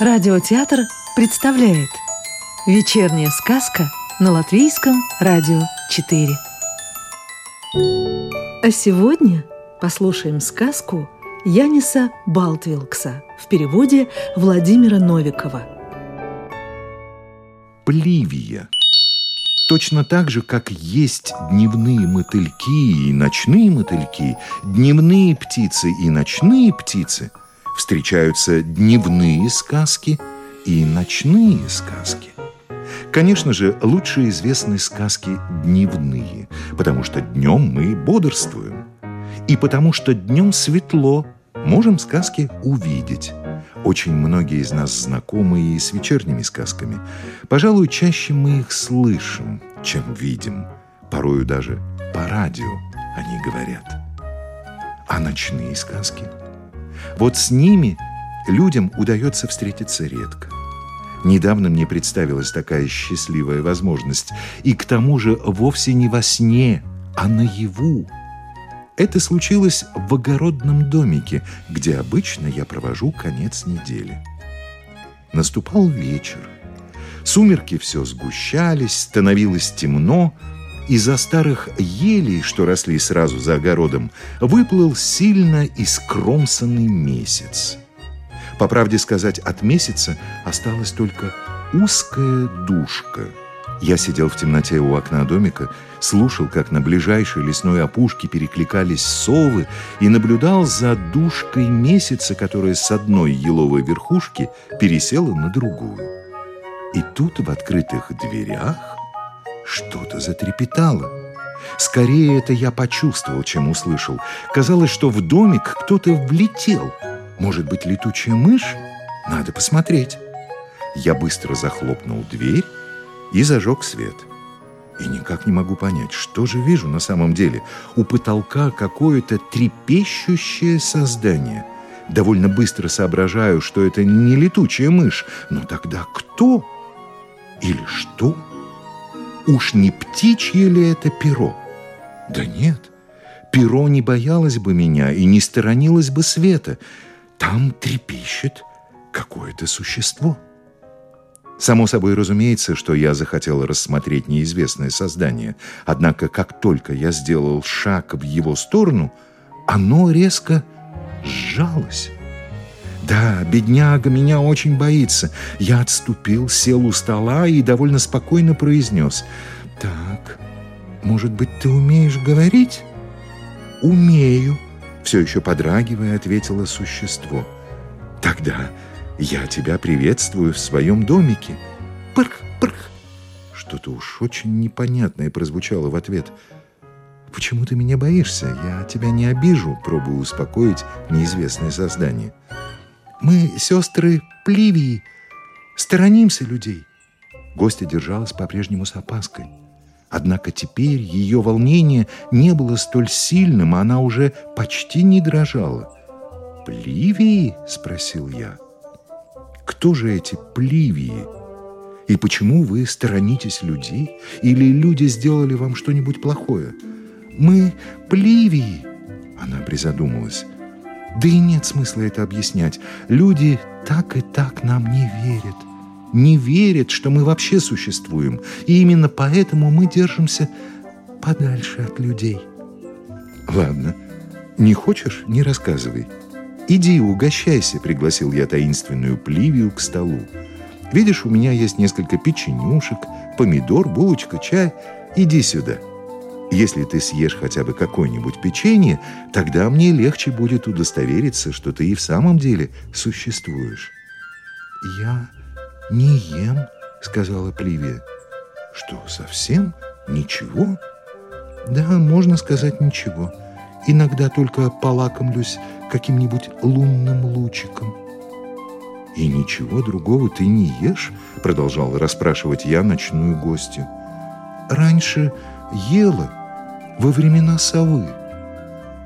Радиотеатр представляет «Вечерняя сказка» на Латвийском радио 4. А сегодня послушаем сказку Яниса Балтвилкса в переводе Владимира Новикова. Пливия. Точно так же, как есть дневные мотыльки и ночные мотыльки, дневные птицы и ночные птицы, встречаются дневные сказки и ночные сказки. Конечно же, лучше известны сказки дневные, потому что днем мы бодрствуем. И потому что днем светло, можем сказки увидеть. Очень многие из нас знакомы и с вечерними сказками. Пожалуй, чаще мы их слышим, чем видим. Порою даже по радио они говорят. А ночные сказки? Вот с ними людям удается встретиться редко. Недавно мне представилась такая счастливая возможность. И к тому же вовсе не во сне, а наяву. Это случилось в огородном домике, где обычно я провожу конец недели. Наступал вечер. Сумерки все сгущались, становилось темно. Из-за старых елей, что росли сразу за огородом, выплыл сильно искромсанный месяц. По правде сказать, от месяца осталась только узкая душка. Я сидел в темноте у окна домика, слушал, как на ближайшей лесной опушке перекликались совы и наблюдал за душкой месяца, которая с одной еловой верхушки пересела на другую. И тут в открытых дверях что-то затрепетало. Скорее это я почувствовал, чем услышал. Казалось, что в домик кто-то влетел. Может быть, летучая мышь? Надо посмотреть. Я быстро захлопнул дверь и зажег свет. И никак не могу понять, что же вижу на самом деле. У потолка какое-то трепещущее создание. Довольно быстро соображаю, что это не летучая мышь. Но тогда кто? Или что? Уж не птичье ли это перо? Да нет, перо не боялось бы меня и не сторонилось бы света. Там трепещет какое-то существо. Само собой разумеется, что я захотел рассмотреть неизвестное создание. Однако, как только я сделал шаг в его сторону, оно резко сжалось. Да, бедняга меня очень боится. Я отступил, сел у стола и довольно спокойно произнес: «Так, может быть, ты умеешь говорить?» «Умею», — все еще подрагивая, ответило существо. «Тогда... я тебя приветствую в своем домике». Пырх-пырх. Что-то уж очень непонятное прозвучало в ответ. «Почему ты меня боишься? Я тебя не обижу», — пробую успокоить неизвестное создание. «Мы, сестры Пливии, сторонимся людей». Гостья держалась по-прежнему с опаской. Однако теперь ее волнение не было столь сильным, она уже почти не дрожала. «Пливии?» — спросил я. «Кто же эти Пливии? И почему вы сторонитесь людей? Или люди сделали вам что-нибудь плохое?» «Мы Пливии», — она призадумалась. «Да и нет смысла это объяснять. Люди так и так нам не верят. Не верят, что мы вообще существуем. И именно поэтому мы держимся подальше от людей». «Ладно, не хочешь — не рассказывай. Иди, угощайся», — пригласил я таинственную Пливию к столу. «Видишь, у меня есть несколько печенюшек, помидор, булочка, чай. Иди сюда. Если ты съешь хотя бы какое-нибудь печенье, тогда мне легче будет удостовериться, что ты и в самом деле существуешь». «Я не ем», — сказала Пливия. «Что, совсем? Ничего?» «Да, можно сказать, ничего. Иногда только полакомлюсь каким-нибудь лунным лучиком». «И ничего другого ты не ешь?» — продолжал расспрашивать я ночную гостью. «Раньше ела, во времена совы».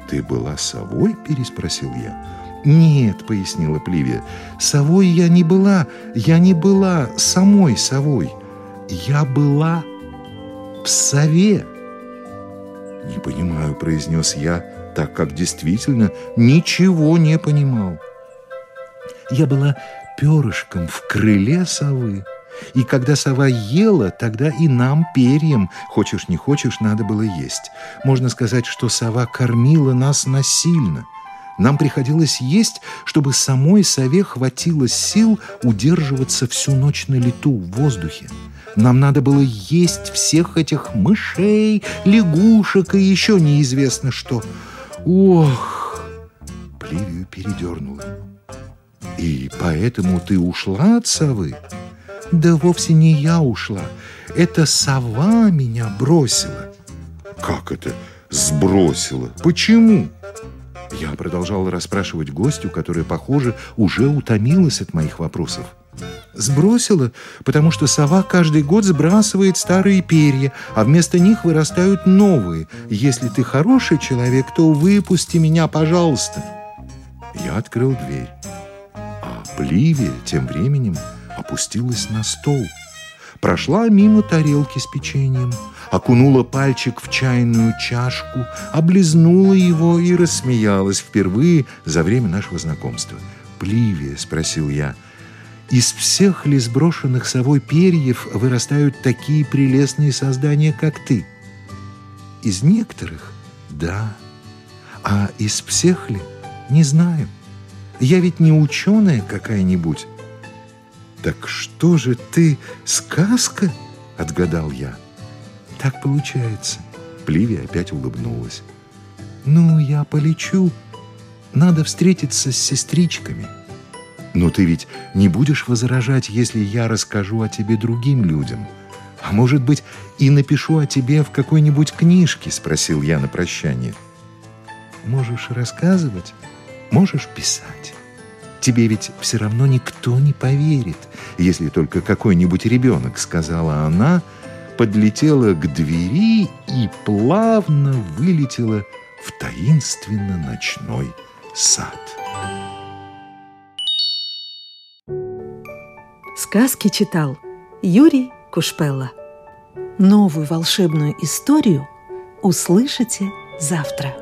«Ты была совой?» – переспросил я. «Нет», – пояснила Пливия, – «совой я не была самой совой. Я была в сове». «Не понимаю», – произнес я, так как действительно ничего не понимал. «Я была перышком в крыле совы. И когда сова ела, тогда и нам, перьям, хочешь не хочешь, надо было есть. Можно сказать, что сова кормила нас насильно. Нам приходилось есть, чтобы самой сове хватило сил удерживаться всю ночь на лету в воздухе. Нам надо было есть всех этих мышей, лягушек и еще неизвестно что. Ох! Пливию передернула. И поэтому ты ушла от совы? Да вовсе не я ушла. Это сова меня бросила. Как это сбросила? Почему? Я продолжал расспрашивать гостью, которая, похоже, уже утомилась от моих вопросов. Сбросила, потому что сова каждый год сбрасывает старые перья, а вместо них вырастают новые. Если ты хороший человек, то выпусти меня, пожалуйста. Я открыл дверь. А Пливия тем временем опустилась на стол, прошла мимо тарелки с печеньем, окунула пальчик в чайную чашку, облизнула его и рассмеялась впервые за время нашего знакомства. «Пливия», — спросил я, — «из всех ли сброшенных совой перьев вырастают такие прелестные создания, как ты?» «Из некоторых? Да. А из всех ли? Не знаю. Я ведь не ученая какая-нибудь». «Так что же ты, сказка?» — отгадал я. «Так получается». Пливия опять улыбнулась. «Ну, я полечу. Надо встретиться с сестричками». «Но ты ведь не будешь возражать, если я расскажу о тебе другим людям? А может быть, и напишу о тебе в какой-нибудь книжке?» — спросил я на прощание. «Можешь рассказывать, можешь писать». «Тебе ведь все равно никто не поверит, если только какой-нибудь ребенок», — сказала она, подлетела к двери и плавно вылетела в таинственно-ночной сад. Сказки читал Юрий Кушпело. Новую волшебную историю услышите завтра.